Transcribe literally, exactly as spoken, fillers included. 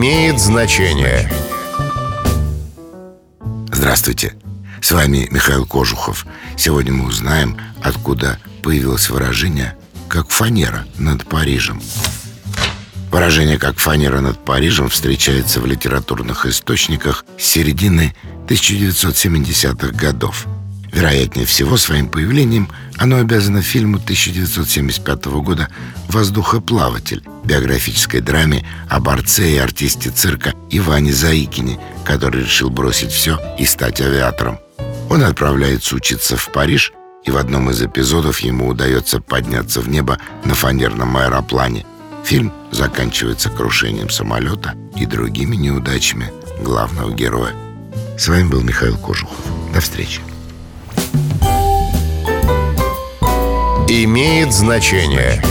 Имеет значение. Здравствуйте, с вами Михаил Кожухов. Сегодня мы узнаем, откуда появилось выражение «как фанера над Парижем». Выражение «как фанера над Парижем» встречается в литературных источниках с середины тысяча девятьсот семидесятых годов. Вероятнее всего, своим появлением оно обязано фильму тысяча девятьсот семьдесят пятого года «Воздухоплаватель», биографической драме о борце и артисте цирка Иване Заикине, который решил бросить все и стать авиатором. Он отправляется учиться в Париж, и в одном из эпизодов ему удается подняться в небо на фанерном аэроплане. Фильм заканчивается крушением самолета и другими неудачами главного героя. С вами был Михаил Кожухов. До встречи. Имеет значение.